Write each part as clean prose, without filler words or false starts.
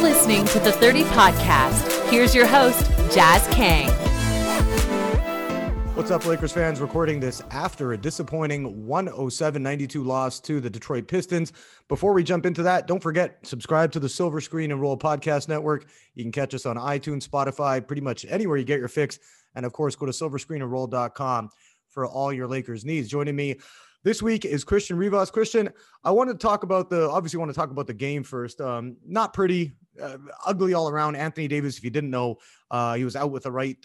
You're listening to The 30 Podcast. Here's your host, Jazz Kang. What's up, Lakers fans? Recording this after a disappointing 107-92 loss to the Detroit Pistons. Before we jump into that, don't forget, subscribe to the Silver Screen and Roll podcast network. You can catch us on iTunes, Spotify, pretty much anywhere you get your fix. And of course, go to silverscreenandroll.com for all your Lakers needs. Joining me this week is Christian Rivas. Christian, I want to talk about the game first. Not pretty, ugly all around. Anthony Davis, if you didn't know, he was out with a right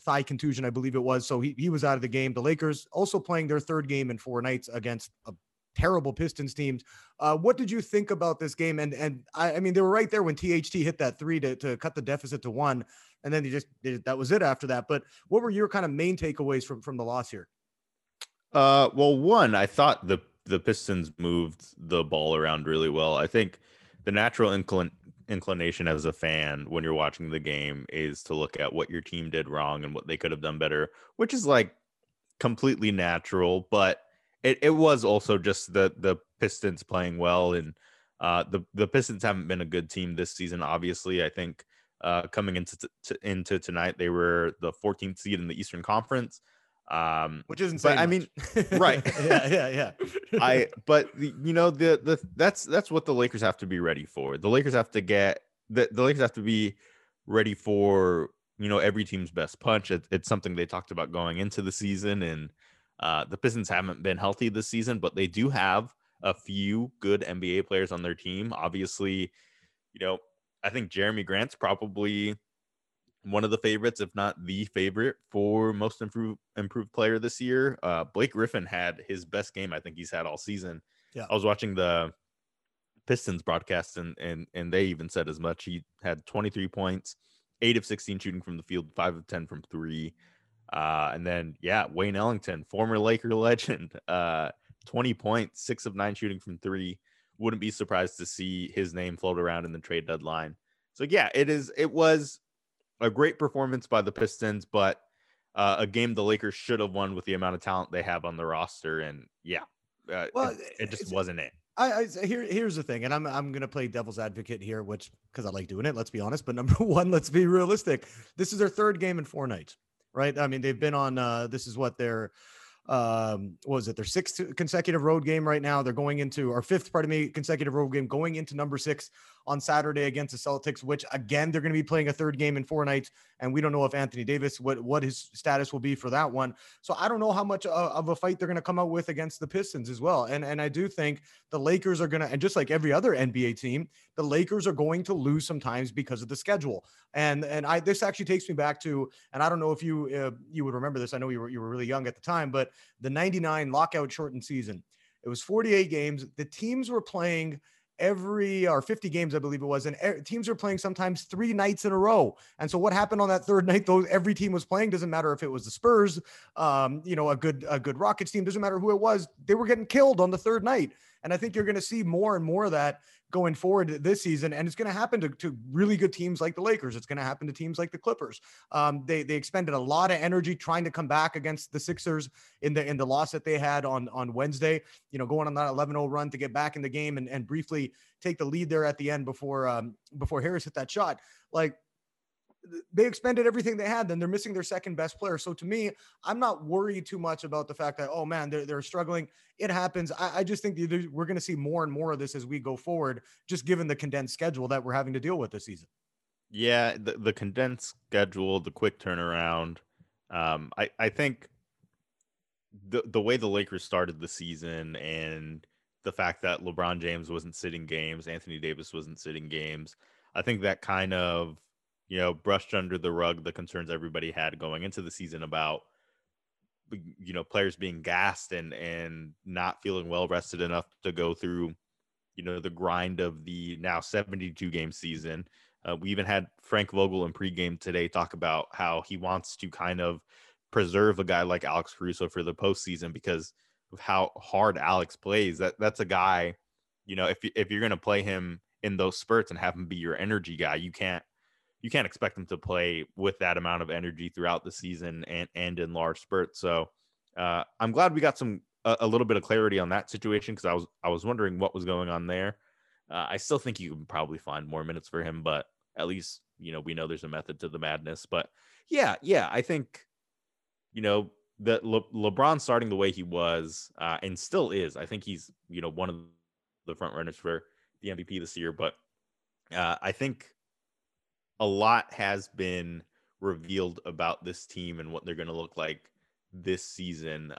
thigh contusion, I believe it was. So he was out of the game. The Lakers also playing their third game in four nights against a terrible Pistons team. What did you think about this game? And I mean, they were right there when THT hit that three to cut the deficit to one. And then that was it after that. But what were your kind of main takeaways from the loss here? Well, one, I thought the Pistons moved the ball around really well. I think the natural inclination as a fan when you're watching the game is to look at what your team did wrong and what they could have done better, which is like completely natural. But it was also just the Pistons playing well, and the Pistons haven't been a good team this season. Obviously, I think coming into tonight, they were the 14th seed in the Eastern Conference. Which isn't saying much. I mean, right. yeah. That's what the Lakers have to be ready for. The Lakers have to be ready for, every team's best punch. It's something they talked about going into the season, and the Pistons haven't been healthy this season, but they do have a few good NBA players on their team. Obviously, I think Jeremy Grant's probably one of the favorites, if not the favorite, for most improved player this year. Blake Griffin had his best game I think he's had all season. Yeah. I was watching the Pistons broadcast, and they even said as much. He had 23 points, 8 of 16 shooting from the field, 5 of 10 from 3. And then, Wayne Ellington, former Laker legend, 20 points, 6 of 9 shooting from 3. Wouldn't be surprised to see his name float around in the trade deadline. So, it was a great performance by the Pistons, but a game the Lakers should have won with the amount of talent they have on the roster. And it just wasn't it. Here's the thing. And I'm going to play devil's advocate here, which, cause I like doing it, let's be honest. But number one, let's be realistic. This is their third game in four nights, right? I mean, they've been on, this is what their, their sixth consecutive road game right now. They're going into our fifth, consecutive road game, going into number 6 on Saturday against the Celtics, which again, they're going to be playing a third game in four nights. And we don't know if Anthony Davis, what his status will be for that one. So I don't know how much of a fight they're going to come out with against the Pistons as well. And I do think the Lakers are going to, and just like every other NBA team, the Lakers are going to lose sometimes because of the schedule. And this actually takes me back to, and I don't know if you would remember this. I know you were really young at the time, but the 99 lockout shortened season, it was 48 games. The teams were playing 50 games, I believe it was, and teams were playing sometimes 3 nights in a row. And so what happened on that third night, though, every team was playing, doesn't matter if it was the Spurs, a good Rockets team, doesn't matter who it was, they were getting killed on the third night. And I think you're going to see more and more of that going forward this season. And it's going to happen to really good teams like the Lakers. It's going to happen to teams like the Clippers. They expended a lot of energy trying to come back against the Sixers in the loss that they had on Wednesday, going on that 11-0 run to get back in the game and briefly take the lead there at the end before Harris hit that shot. Like, they expended everything they had, then they're missing their second best player. So to me, I'm not worried too much about the fact that, oh man, they're struggling. It happens. I just think we're going to see more and more of this as we go forward, just given the condensed schedule that we're having to deal with this season. Yeah. The condensed schedule, the quick turnaround. I think the way the Lakers started the season and the fact that LeBron James wasn't sitting games, Anthony Davis wasn't sitting games, I think that kind of, brushed under the rug the concerns everybody had going into the season about, players being gassed and not feeling well rested enough to go through, the grind of the now 72 game season. We even had Frank Vogel in pregame today talk about how he wants to kind of preserve a guy like Alex Caruso for the postseason because of how hard Alex plays. That's a guy, if you're going to play him in those spurts and have him be your energy guy, you can't expect him to play with that amount of energy throughout the season and in large spurts. So I'm glad we got a little bit of clarity on that situation, because I was wondering what was going on there. I still think you can probably find more minutes for him, but at least, you know, we know there's a method to the madness. But yeah, I think, you know, that LeBron starting the way he was and still is, I think he's, you know, one of the front runners for the MVP this year. But I think a lot has been revealed about this team and what they're going to look like this season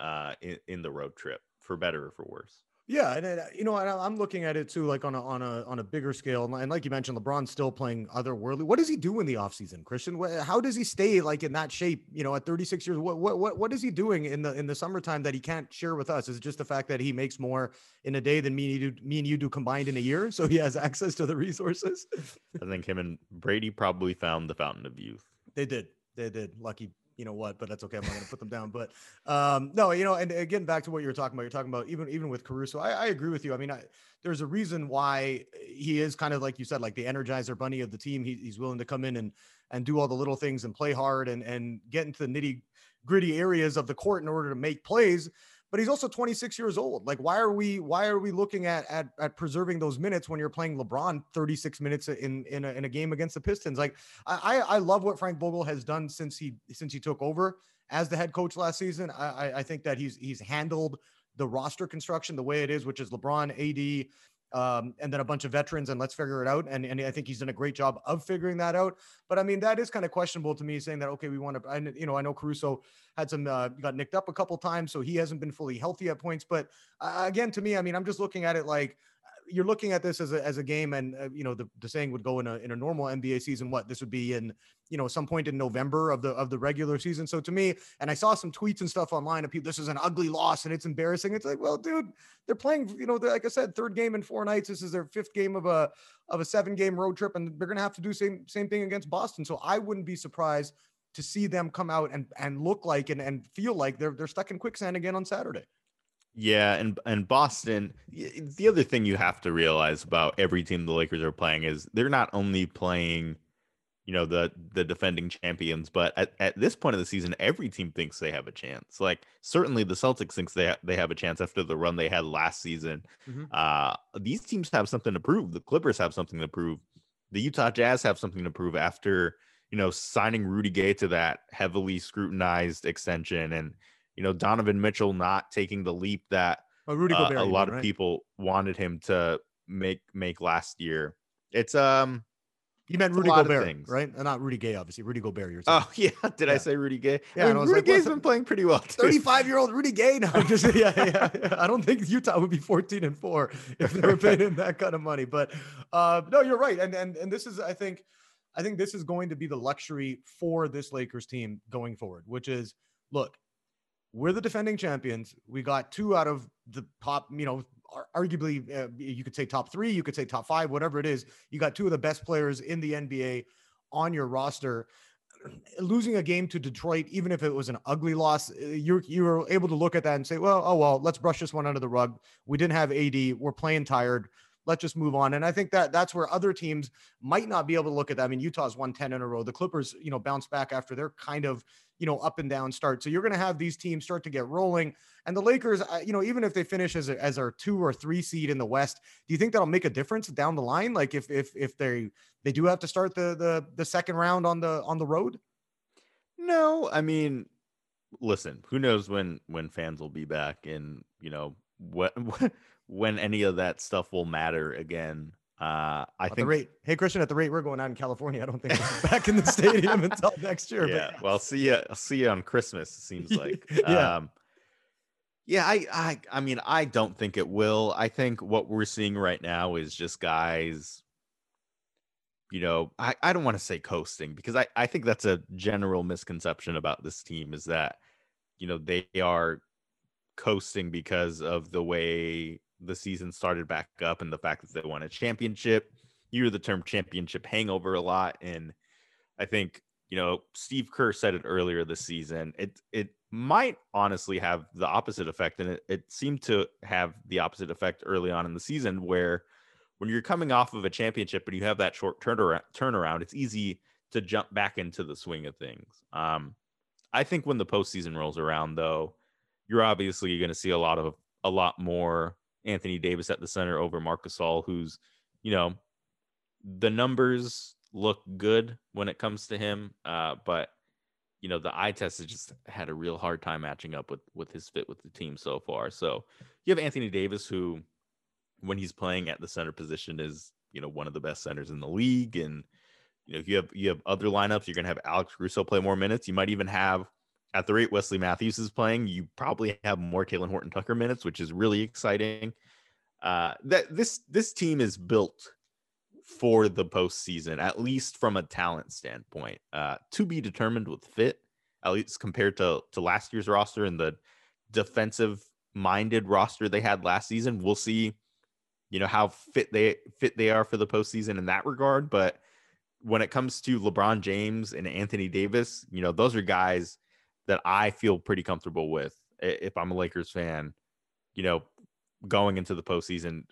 in the road trip, for better or for worse. Yeah, and you know, I'm looking at it too, like on a bigger scale, and like you mentioned, LeBron's still playing otherworldly. What does he do in the offseason, Christian? How does he stay like in that shape? You know, at 36 years, what is he doing in the summertime that he can't share with us? Is it just the fact that he makes more in a day than me and you do combined in a year, so he has access to the resources? I think him and Brady probably found the fountain of youth. They did. Lucky. You know what, but that's okay. I'm not going to put them down, but no, you know, and again, back to what you're talking about, even with Caruso, I agree with you. I mean, there's a reason why he is kind of, like you said, like the energizer bunny of the team. He's willing to come in and do all the little things and play hard and get into the nitty gritty areas of the court in order to make plays. But he's also 26 years old. Like, why are we looking at preserving those minutes when you're playing LeBron 36 minutes in a game against the Pistons? Like, I love what Frank Vogel has done since he took over as the head coach last season. I think that he's handled the roster construction the way it is, which is LeBron, AD, and then a bunch of veterans, and let's figure it out. And I think he's done a great job of figuring that out. But I mean, that is kind of questionable to me, saying that, okay, we want to, I know Caruso had got nicked up a couple times, so he hasn't been fully healthy at points. But again, to me, I mean, I'm just looking at it like, you're looking at this as a game, and the saying would go in a normal NBA season, what this would be in, some point in November of the regular season. So to me, and I saw some tweets and stuff online of people, this is an ugly loss and it's embarrassing. It's like, well, dude, they're playing, like I said, third game in 4 nights. This is their 5th game of a 7-game road trip, and they're going to have to do same thing against Boston. So I wouldn't be surprised to see them come out and look like, and feel like they're stuck in quicksand again on Saturday. Yeah, and Boston, the other thing you have to realize about every team the Lakers are playing is they're not only playing, the defending champions, but at this point of the season, every team thinks they have a chance. Like, certainly the Celtics thinks they have a chance after the run they had last season. Mm-hmm. These teams have something to prove. The Clippers have something to prove. The Utah Jazz have something to prove after, signing Rudy Gay to that heavily scrutinized extension, and Donovan Mitchell not taking the leap that Rudy Gobert, a lot of people wanted him to make last year. It's you meant Rudy Gobert, right? And not Rudy Gay, obviously. Rudy Gobert, you're talking. Oh yeah, did I say Rudy Gay? Yeah, I mean, Rudy Gay's been playing pretty well. 35-year-old Rudy Gay now. Yeah. I don't think Utah would be 14-4 if they were paying him that kind of money. But no, you're right, and this is, I think this is going to be the luxury for this Lakers team going forward, which is, look, we're the defending champions. We got 2 out of the top, arguably, you could say top 3, you could say top 5, whatever it is. You got 2 of the best players in the NBA on your roster. Losing a game to Detroit, even if it was an ugly loss, you were able to look at that and say, well, let's brush this one under the rug. We didn't have AD. We're playing tired. Let's just move on. And I think that's where other teams might not be able to look at that. I mean, Utah's won 10 in a row. The Clippers, bounce back after their kind of, up and down start. So you're going to have these teams start to get rolling. And the Lakers, even if they finish as our 2 or 3 seed in the West, do you think that'll make a difference down the line? Like if they do have to start the second round on the road? No, I mean, listen, who knows when fans will be back, and when any of that stuff will matter again. Hey Christian, at the rate we're going out in California, I don't think we're back in the stadium until next year. Yeah, but. Well, I'll see you on Christmas, it seems like. Yeah. I mean, I don't think it will. I think what we're seeing right now is just guys, I don't want to say coasting, because I think that's a general misconception about this team, is that, they are coasting because of the way the season started back up and the fact that they won a championship. You hear the term championship hangover a lot. And I think, Steve Kerr said it earlier this season. It might honestly have the opposite effect. And it seemed to have the opposite effect early on in the season, where when you're coming off of a championship and you have that short turnaround, it's easy to jump back into the swing of things. I think when the postseason rolls around, though, you're obviously going to see a lot more Anthony Davis at the center over Marc Gasol, who's, you know, the numbers look good when it comes to him. But, you know, the eye test has just had a real hard time matching up with his fit with the team so far. So you have Anthony Davis, who, when he's playing at the center position, is, you know, one of the best centers in the league. And, you know, if you have other lineups, you're going to have Alex Caruso play more minutes. You might even have, at the rate Wesley Matthews is playing, you probably have more Kaelin Horton Tucker minutes, which is really exciting. This team is built for the postseason, at least from a talent standpoint, to be determined with fit, at least compared to last year's roster and the defensive-minded roster they had last season. We'll see, you know, how fit they are for the postseason in that regard. But when it comes to LeBron James and Anthony Davis, you know, those are guys that I feel pretty comfortable with if I'm a Lakers fan, you know, going into the postseason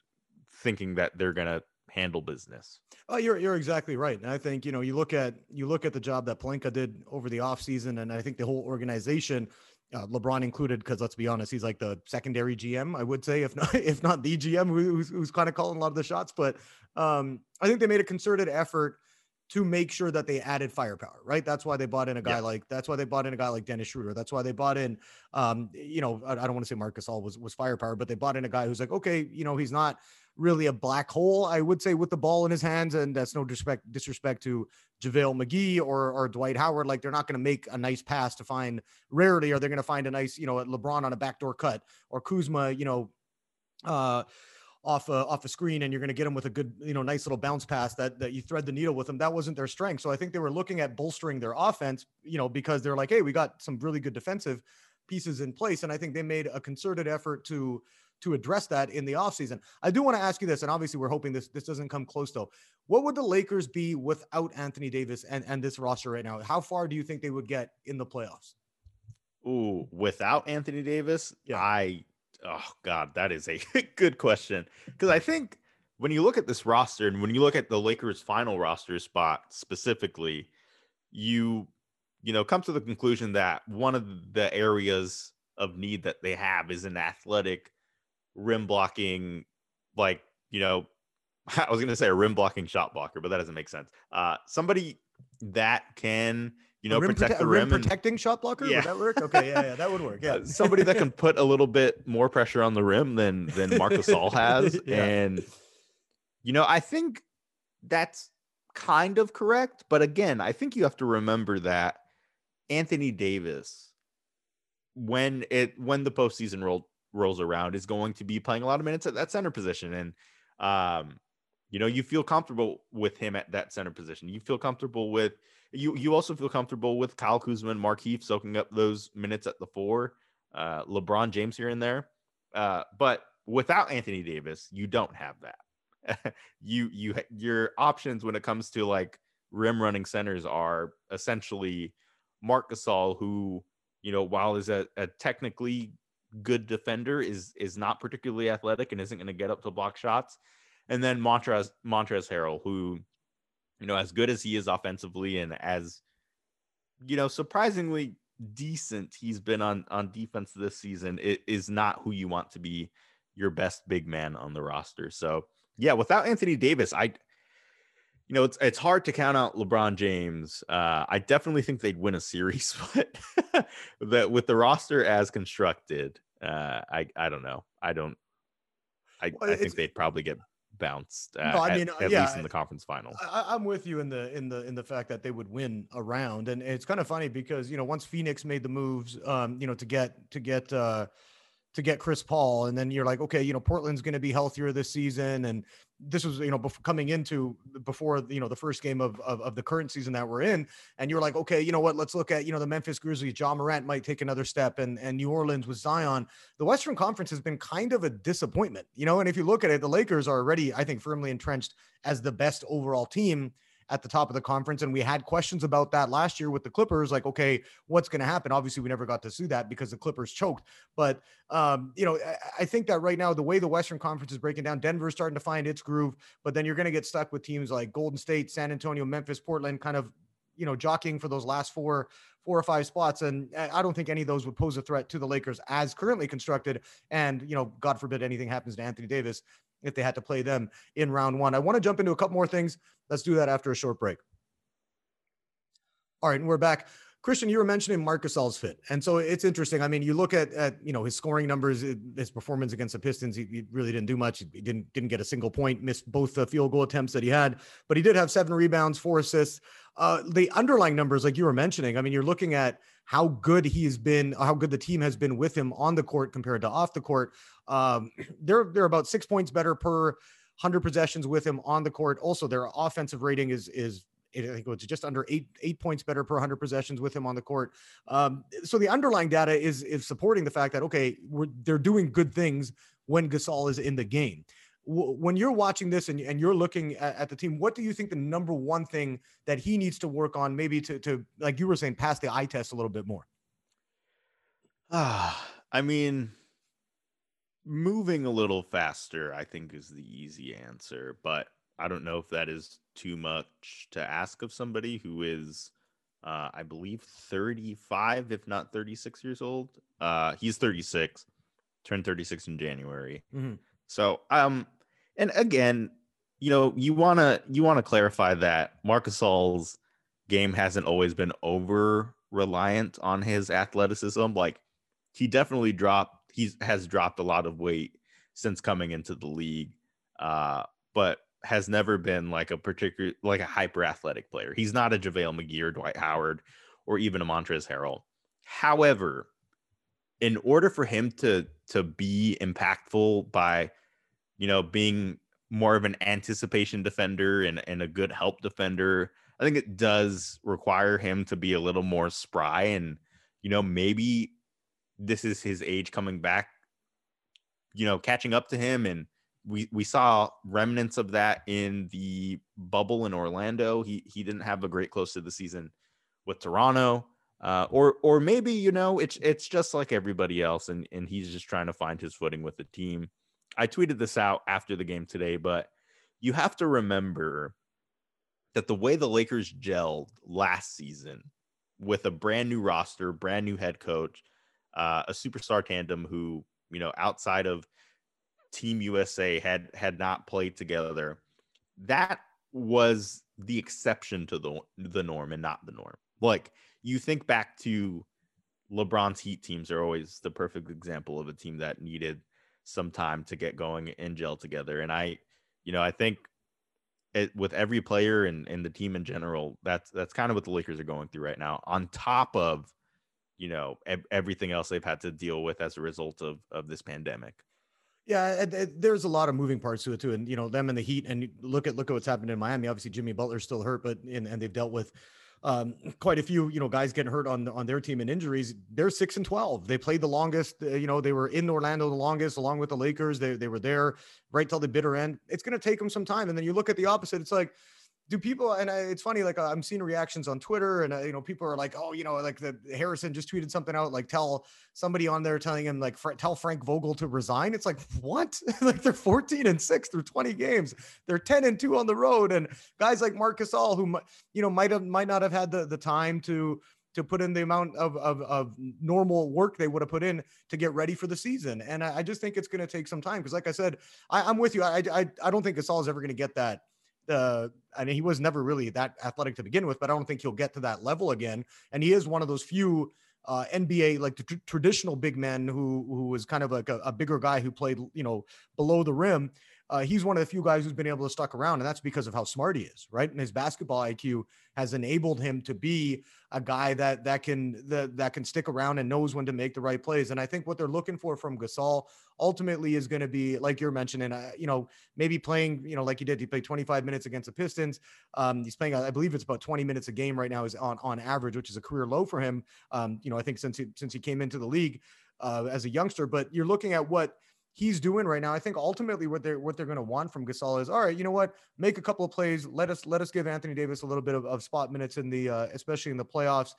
thinking that they're going to handle business. Oh, you're exactly right. And I think, you know, you look at the job that Pelinka did over the offseason, and I think the whole organization, LeBron included, because let's be honest, he's like the secondary GM, I would say, if not the GM who's kind of calling a lot of the shots. But I think they made a concerted effort to make sure that they added firepower, right? That's why they bought in a guy like Dennis Schroder. That's why they bought in, you know, I don't want to say Marc Gasol was firepower, but they bought in a guy who's like, okay, you know, he's not really a black hole, I would say, with the ball in his hands. And that's no disrespect to JaVale McGee or Dwight Howard. Like, they're not going to make a nice pass to find, rarely are they going to find a nice, you know, LeBron on a backdoor cut, or Kuzma, you know, off a screen, and you're going to get them with a good, you know, nice little bounce pass that you thread the needle with them. That wasn't their strength. So I think they were looking at bolstering their offense, you know, because they're like, hey, we got some really good defensive pieces in place. And I think they made a concerted effort to address that in the offseason. I do want to ask you this, and obviously we're hoping this doesn't come close though. What would the Lakers be without Anthony Davis and this roster right now? How far do you think they would get in the playoffs? Ooh, without Anthony Davis? Yeah. Oh, God, that is a good question. Because I think when you look at this roster and when you look at the Lakers' final roster spot specifically, you know, come to the conclusion that one of the areas of need that they have is an athletic rim blocking, like, you know, I was going to say a rim blocking shot blocker, but that doesn't make sense. Somebody that can, you know, protect the rim. Protecting shot blocker? Yeah. Would that work? Okay, yeah, that would work. Yeah. Somebody that can put a little bit more pressure on the rim than Marc Gasol has. Yeah. And, you know, I think that's kind of correct. But again, I think you have to remember that Anthony Davis, when the postseason rolls around, is going to be playing a lot of minutes at that center position. And, you know, you feel comfortable with him at that center position. You feel comfortable with, you also feel comfortable with Kyle Kuzma and Markieff soaking up those minutes at the four, LeBron James here and there. But without Anthony Davis, you don't have that. Your options when it comes to like rim running centers are essentially Marc Gasol, who, you know, while is a technically good defender, is not particularly athletic and isn't going to get up to block shots. And then Montrezl Harrell, who, you know, as good as he is offensively and as, you know, surprisingly decent he's been on defense this season, it is not who you want to be your best big man on the roster. So, yeah, without Anthony Davis, you know, it's hard to count out LeBron James. I definitely think they'd win a series, but that with the roster as constructed, I don't know. I think they'd probably get bounced least in the conference finals. I'm with you in the fact that they would win a round. And it's kind of funny because, you know, once Phoenix made the moves, you know, to get Chris Paul, and then you're like, okay, you know, Portland's going to be healthier this season. And this was, you know, before you know, the first game of the current season that we're in. And you're like, okay, you know what, let's look at, you know, the Memphis Grizzlies, Ja Morant might take another step, and New Orleans with Zion. The Western Conference has been kind of a disappointment, you know, and if you look at it, the Lakers are already, I think, firmly entrenched as the best overall team at the top of the conference. And we had questions about that last year with the Clippers, like, okay, what's going to happen? Obviously we never got to see that because the Clippers choked, but you know, I think that right now, the way the Western Conference is breaking down, Denver's starting to find its groove, but then you're going to get stuck with teams like Golden State, San Antonio, Memphis, Portland, kind of, you know, jockeying for those last four or five spots. And I don't think any of those would pose a threat to the Lakers as currently constructed. And, you know, God forbid anything happens to Anthony Davis. if they had to play them in round one. I want to jump into a couple more things. Let's do that after a short break. All right, and we're back. Christian, you were mentioning Marc Gasol's fit. And so it's interesting. I mean, you look at you know, his scoring numbers, his performance against the Pistons, he really didn't do much. He didn't get a single point, missed both the field goal attempts that he had, but he did have 7 rebounds, 4 assists. The underlying numbers, like you were mentioning, I mean, you're looking at how good he's been, how good the team has been with him on the court compared to off the court. They're about 6 points better per 100 possessions with him on the court. Also, their offensive rating is I think it was just under eight points better per 100 possessions with him on the court. So the underlying data is supporting the fact that, okay, they're doing good things when Gasol is in the game. When you're watching this and you're looking at the team, what do you think the number one thing that he needs to work on, maybe to like you were saying, pass the eye test a little bit more? I mean, moving a little faster, I think, is the easy answer, but I don't know if that is too much to ask of somebody who is, I believe, 35, if not 36 years old. He's 36, turned 36 in January. Mm-hmm. So, and again, you know, you want to clarify that Marc Gasol's game hasn't always been over reliant on his athleticism. Like, he definitely has dropped a lot of weight since coming into the league, but has never been like a hyper athletic player. He's not a JaVale McGee or Dwight Howard or even a Montrezl Harrell. However, in order for him to be impactful by, you know, being more of an anticipation defender and a good help defender, I think it does require him to be a little more spry. And, you know, maybe this is his age coming back, you know, catching up to him. And we saw remnants of that in the bubble in Orlando. He didn't have a great close to the season with Toronto. Or maybe, you know, it's just like everybody else, and he's just trying to find his footing with the team. I tweeted this out after the game today, but you have to remember that the way the Lakers gelled last season with a brand new roster, brand new head coach, a superstar tandem who, you know, outside of Team USA had not played together, that was the exception to the norm and not the norm. Like, you think back to LeBron's Heat teams are always the perfect example of a team that needed some time to get going and gel together. And I think with every player and the team in general, that's kind of what the Lakers are going through right now, on top of, you know, everything else they've had to deal with as a result of this pandemic. Yeah, there's a lot of moving parts to it too, and you know, them in the Heat, and look at what's happened in Miami. Obviously, Jimmy Butler's still hurt, but and they've dealt with quite a few, you know, guys getting hurt on their team and injuries. They're 6-12. They played the longest. You know, they were in Orlando the longest, along with the Lakers. They were there right till the bitter end. It's going to take them some time. And then you look at the opposite. It's like, do people, and it's funny, like I'm seeing reactions on Twitter and, you know, people are like, oh, you know, like the Harrison just tweeted something out, like tell somebody on there telling him like, tell Frank Vogel to resign. It's like, what? Like, they're 14-6 through 20 games. They're 10-2 on the road. And guys like Marc Gasol, who, you know, might not have had the time to put in the amount of normal work they would have put in to get ready for the season. And I just think it's going to take some time. Cause like I said, I'm with you. I don't think Gasol is ever going to get that. I mean, he was never really that athletic to begin with, but I don't think he'll get to that level again. And he is one of those few NBA, like the traditional big men who was kind of like a bigger guy who played, you know, below the rim. He's one of the few guys who's been able to stuck around, and that's because of how smart he is, right? And his basketball IQ has enabled him to be a guy that can stick around and knows when to make the right plays. And I think what they're looking for from Gasol ultimately is going to be, like you're mentioning, you know, maybe playing, you know, like he did, he played 25 minutes against the Pistons. He's playing, I believe it's about 20 minutes a game right now is on average, which is a career low for him. You know, I think since he came into the league as a youngster, but you're looking at what he's doing right now. I think ultimately what they're going to want from Gasol is, all right, you know what, make a couple of plays. Let us give Anthony Davis a little bit of spot minutes in the, especially in the playoffs,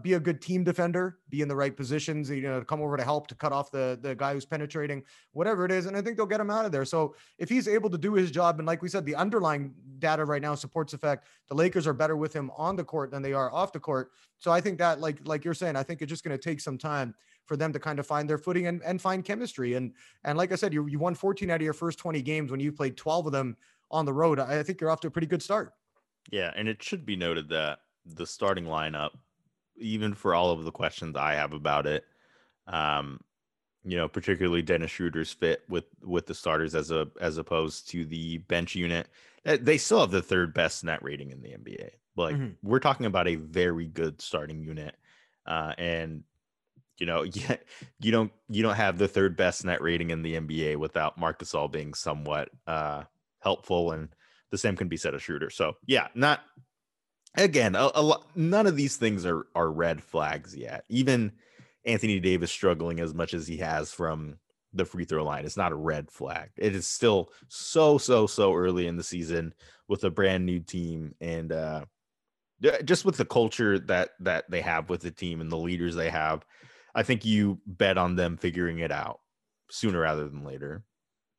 be a good team defender, be in the right positions, you know, come over to help, to cut off the guy who's penetrating, whatever it is. And I think they'll get him out of there. So if he's able to do his job, and like we said, the underlying data right now supports the fact the Lakers are better with him on the court than they are off the court. So I think that, like you're saying, I think it's just going to take some time for them to kind of find their footing and find chemistry. And like I said, you won 14 out of your first 20 games when you played 12 of them on the road. I think you're off to a pretty good start. Yeah. And it should be noted that the starting lineup, even for all of the questions I have about it, you know, particularly Dennis Schroder's fit with the starters as opposed to the bench unit, they still have the third best net rating in the NBA. Like, we're talking about a very good starting unit. And you know, you don't have the third best net rating in the NBA without Marc Gasol being somewhat helpful, and the same can be said of Schroeder. So yeah, not again, none of these things are red flags yet. Even Anthony Davis struggling as much as he has from the free throw line, it's not a red flag. It is still so early in the season with a brand new team, and just with the culture that they have with the team and the leaders they have, I think you bet on them figuring it out sooner rather than later.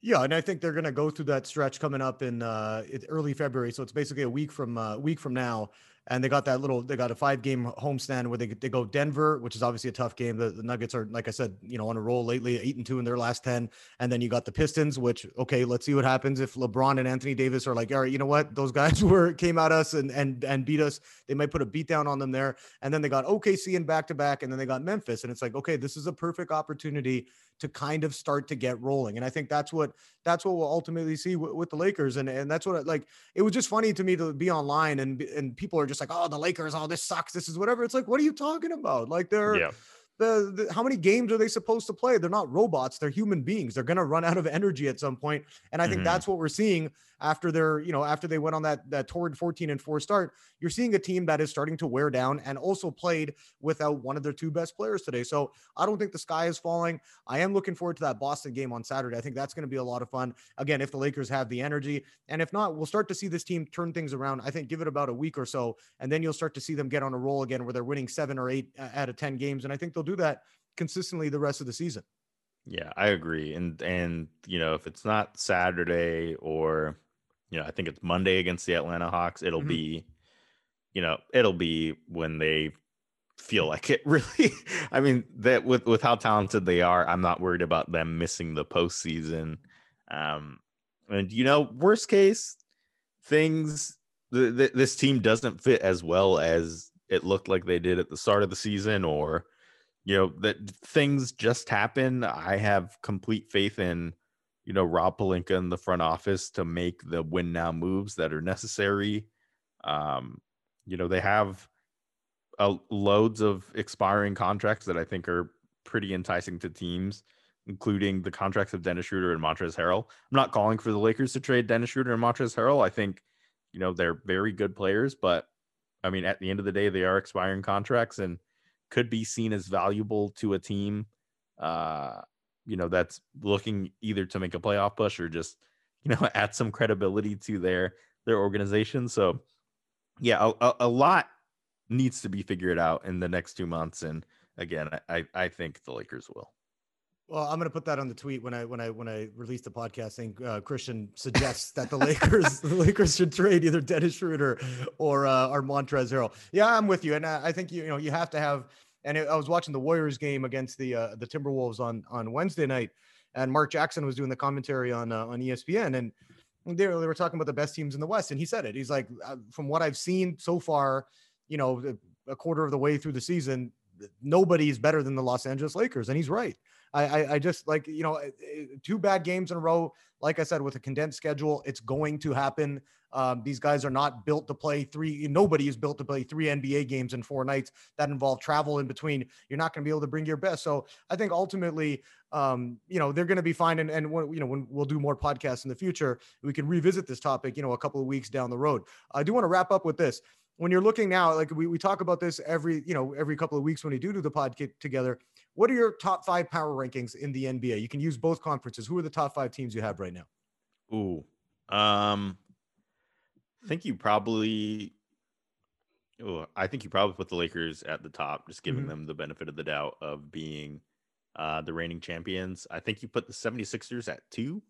Yeah, and I think they're going to go through that stretch coming up in early February. So it's basically a week from now. And they got a 5-game homestand where they go Denver, which is obviously a tough game. The Nuggets are, like I said, you know, on a roll lately, 8-2 in their last 10. And then you got the Pistons, which, okay, let's see what happens if LeBron and Anthony Davis are like, all right, you know what, those guys came at us and beat us. They might put a beat down on them there. And then they got OKC in back-to-back, and then they got Memphis. And it's like, okay, this is a perfect opportunity to kind of start to get rolling. And I think that's what we'll ultimately see with the Lakers. And that's what, like, it was just funny to me to be online and people are just like, oh, the Lakers, oh, this sucks, this is whatever. It's like, what are you talking about? Like, how many games are they supposed to play? They're not robots. They're human beings. They're going to run out of energy at some point. And I think that's what we're seeing after they went on that torrid 14-4 start. You're seeing a team that is starting to wear down and also played without one of their two best players today. So I don't think the sky is falling. I am looking forward to that Boston game on Saturday. I think that's going to be a lot of fun. Again, if the Lakers have the energy, and if not, we'll start to see this team turn things around. I think give it about a week or so, and then you'll start to see them get on a roll again where they're winning 7 or 8 out of 10 games. And I think they'll do that consistently the rest of the season. Yeah, I agree. And you know, if it's not Saturday, or you know, I think it's Monday against the Atlanta Hawks, it'll be, you know, it'll be when they feel like it, really. I mean, that with how talented they are, I'm not worried about them missing the postseason. And you know, worst case things, this team doesn't fit as well as it looked like they did at the start of the season, or you know, that things just happen. I have complete faith in, you know, Rob Pelinka in the front office to make the win now moves that are necessary. You know, they have loads of expiring contracts that I think are pretty enticing to teams, including the contracts of Dennis Schroder and Montrezl Harrell. I'm not calling for the Lakers to trade Dennis Schroder and Montrezl Harrell. I think, you know, they're very good players, but I mean, at the end of the day, they are expiring contracts and could be seen as valuable to a team, you know, that's looking either to make a playoff push or just, you know, add some credibility to their organization. So yeah, a lot needs to be figured out in the next 2 months. And again, I think the Lakers will. Well, I'm going to put that on the tweet when I release the podcast saying Christian suggests that the Lakers should trade either Dennis Schroeder or Montrezl Harrell. Yeah, I'm with you, and I think you know you have to have. And I was watching the Warriors game against the Timberwolves on Wednesday night, and Mark Jackson was doing the commentary on ESPN, and they were talking about the best teams in the West, and he said it. He's like, from what I've seen so far, you know, a quarter of the way through the season, nobody's better than the Los Angeles Lakers, and he's right. I just, like, you know, 2 bad games in a row. Like I said, with a condensed schedule, it's going to happen. These guys are not built to play nobody is built to play 3 NBA games in 4 nights that involve travel in between. You're not going to be able to bring your best. So I think ultimately, you know, they're going to be fine. And when, you know, when we'll do more podcasts in the future, we can revisit this topic, you know, a couple of weeks down the road. I do want to wrap up with this. When you're looking now, like we talk about this every couple of weeks when we do the podcast together, what are your top 5 power rankings in the NBA? You can use both conferences. Who are the top 5 teams you have right now? Ooh, I think you probably put the Lakers at the top, just giving them the benefit of the doubt of being the reigning champions. I think you put the 76ers at 2.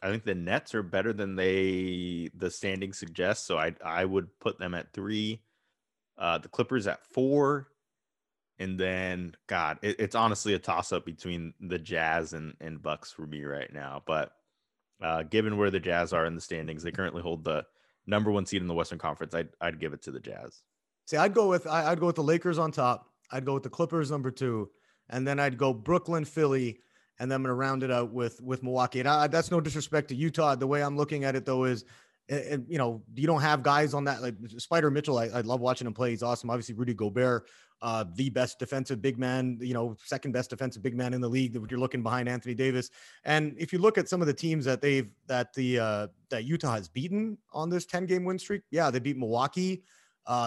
I think the Nets are better than the standing suggests, so I would put them at 3. The Clippers at 4. And then, God, it's honestly a toss-up between the Jazz and Bucks for me right now. But given where the Jazz are in the standings, they currently hold the number one seed in the Western Conference. I'd give it to the Jazz. See, I'd go with the Lakers on top. I'd go with the Clippers number two, and then I'd go Brooklyn, Philly, and then I'm going to round it out with Milwaukee. And that's no disrespect to Utah. The way I'm looking at it though is, you don't have guys on that, like Spider Mitchell. I love watching him play. He's awesome. Obviously Rudy Gobert, the best defensive big man, second best defensive big man in the league. You're looking behind Anthony Davis. And if you look at some of the teams that Utah has beaten on this 10-game win streak, yeah, they beat Milwaukee,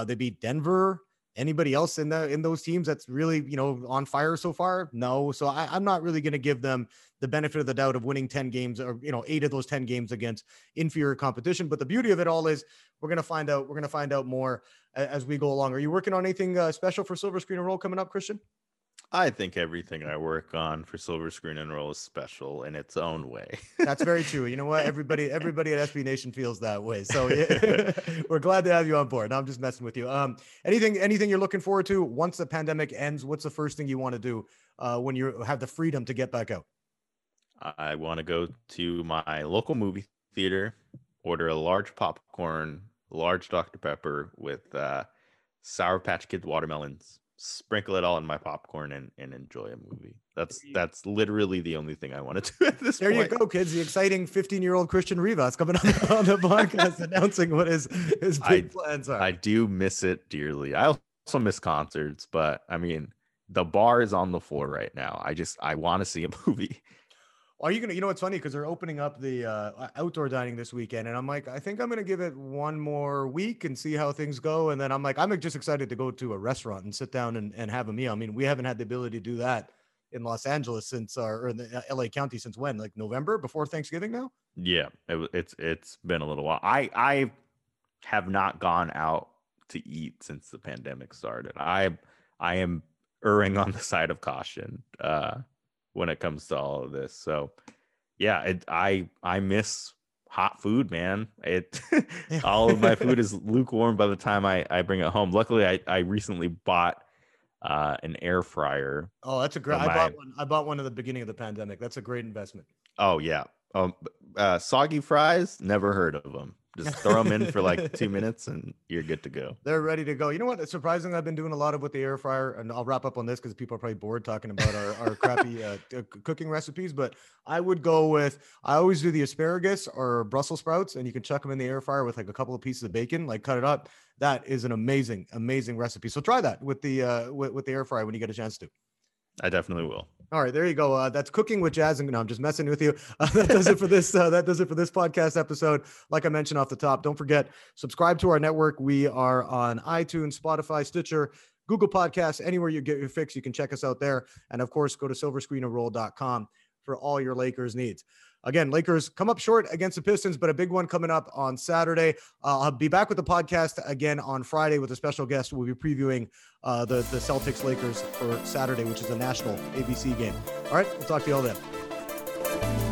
they beat Denver. Anybody else in those teams that's really on fire so far? No. So I'm not really going to give them the benefit of the doubt of winning 10 games or 8 of those 10 games against inferior competition. But the beauty of it all is we're going to find out more as we go along. Are you working on anything special for Silver Screen and Roll coming up, Christian? I think everything I work on for Silver Screen and Roll is special in its own way. That's very true. You know what? Everybody at SB Nation feels that way. So we're glad to have you on board. No, I'm just messing with you. Anything you're looking forward to once the pandemic ends? What's the first thing you want to do when you have the freedom to get back out? I want to go to my local movie theater, order a large popcorn, large Dr. Pepper with Sour Patch Kids watermelons. Sprinkle it all in my popcorn and enjoy a movie. That's literally the only thing I want to do at this point. There you go, kids. The exciting 15-year-old Christian Rivas coming on the podcast announcing what his big plans are. I do miss it dearly. I also miss concerts, but I mean, the bar is on the floor right now. I want to see a movie. Are you going to, it's funny because they're opening up the outdoor dining this weekend. And I'm like, I think I'm going to give it one more week and see how things go. And then I'm like, I'm just excited to go to a restaurant and sit down and have a meal. I mean, we haven't had the ability to do that in Los Angeles or in the LA County since when? Like November before Thanksgiving now? Yeah, it's been a little while. I have not gone out to eat since the pandemic started. I am erring on the side of caution. When it comes to all of this. So yeah, I miss hot food, man. All of my food is lukewarm by the time I bring it home. Luckily I recently bought an air fryer. Oh, that's a great, I bought one at the beginning of the pandemic. That's a great investment. Oh yeah. Soggy fries, never heard of them. Just throw them in for like 2 minutes and you're good to go. They're ready to go. You know what? It's surprising. I've been doing a lot of with the air fryer, and I'll wrap up on this because people are probably bored talking about our crappy cooking recipes. But I would go with, I always do the asparagus or Brussels sprouts, and you can chuck them in the air fryer with like a couple of pieces of bacon, like cut it up. That is an amazing, amazing recipe. So try that with the air fryer when you get a chance to. I definitely will. All right, there you go. That's Cooking with Jazz. And no, I'm just messing with you. That does it for this. That does it for this podcast episode. Like I mentioned off the top, don't forget, subscribe to our network. We are on iTunes, Spotify, Stitcher, Google Podcasts, anywhere you get your fix. You can check us out there. And of course, go to silverscreenandroll.com for all your Lakers needs. Again, Lakers come up short against the Pistons, but a big one coming up on Saturday. I'll be back with the podcast again on Friday with a special guest. We'll be previewing the Celtics-Lakers for Saturday, which is a national ABC game. All right, we'll talk to you all then.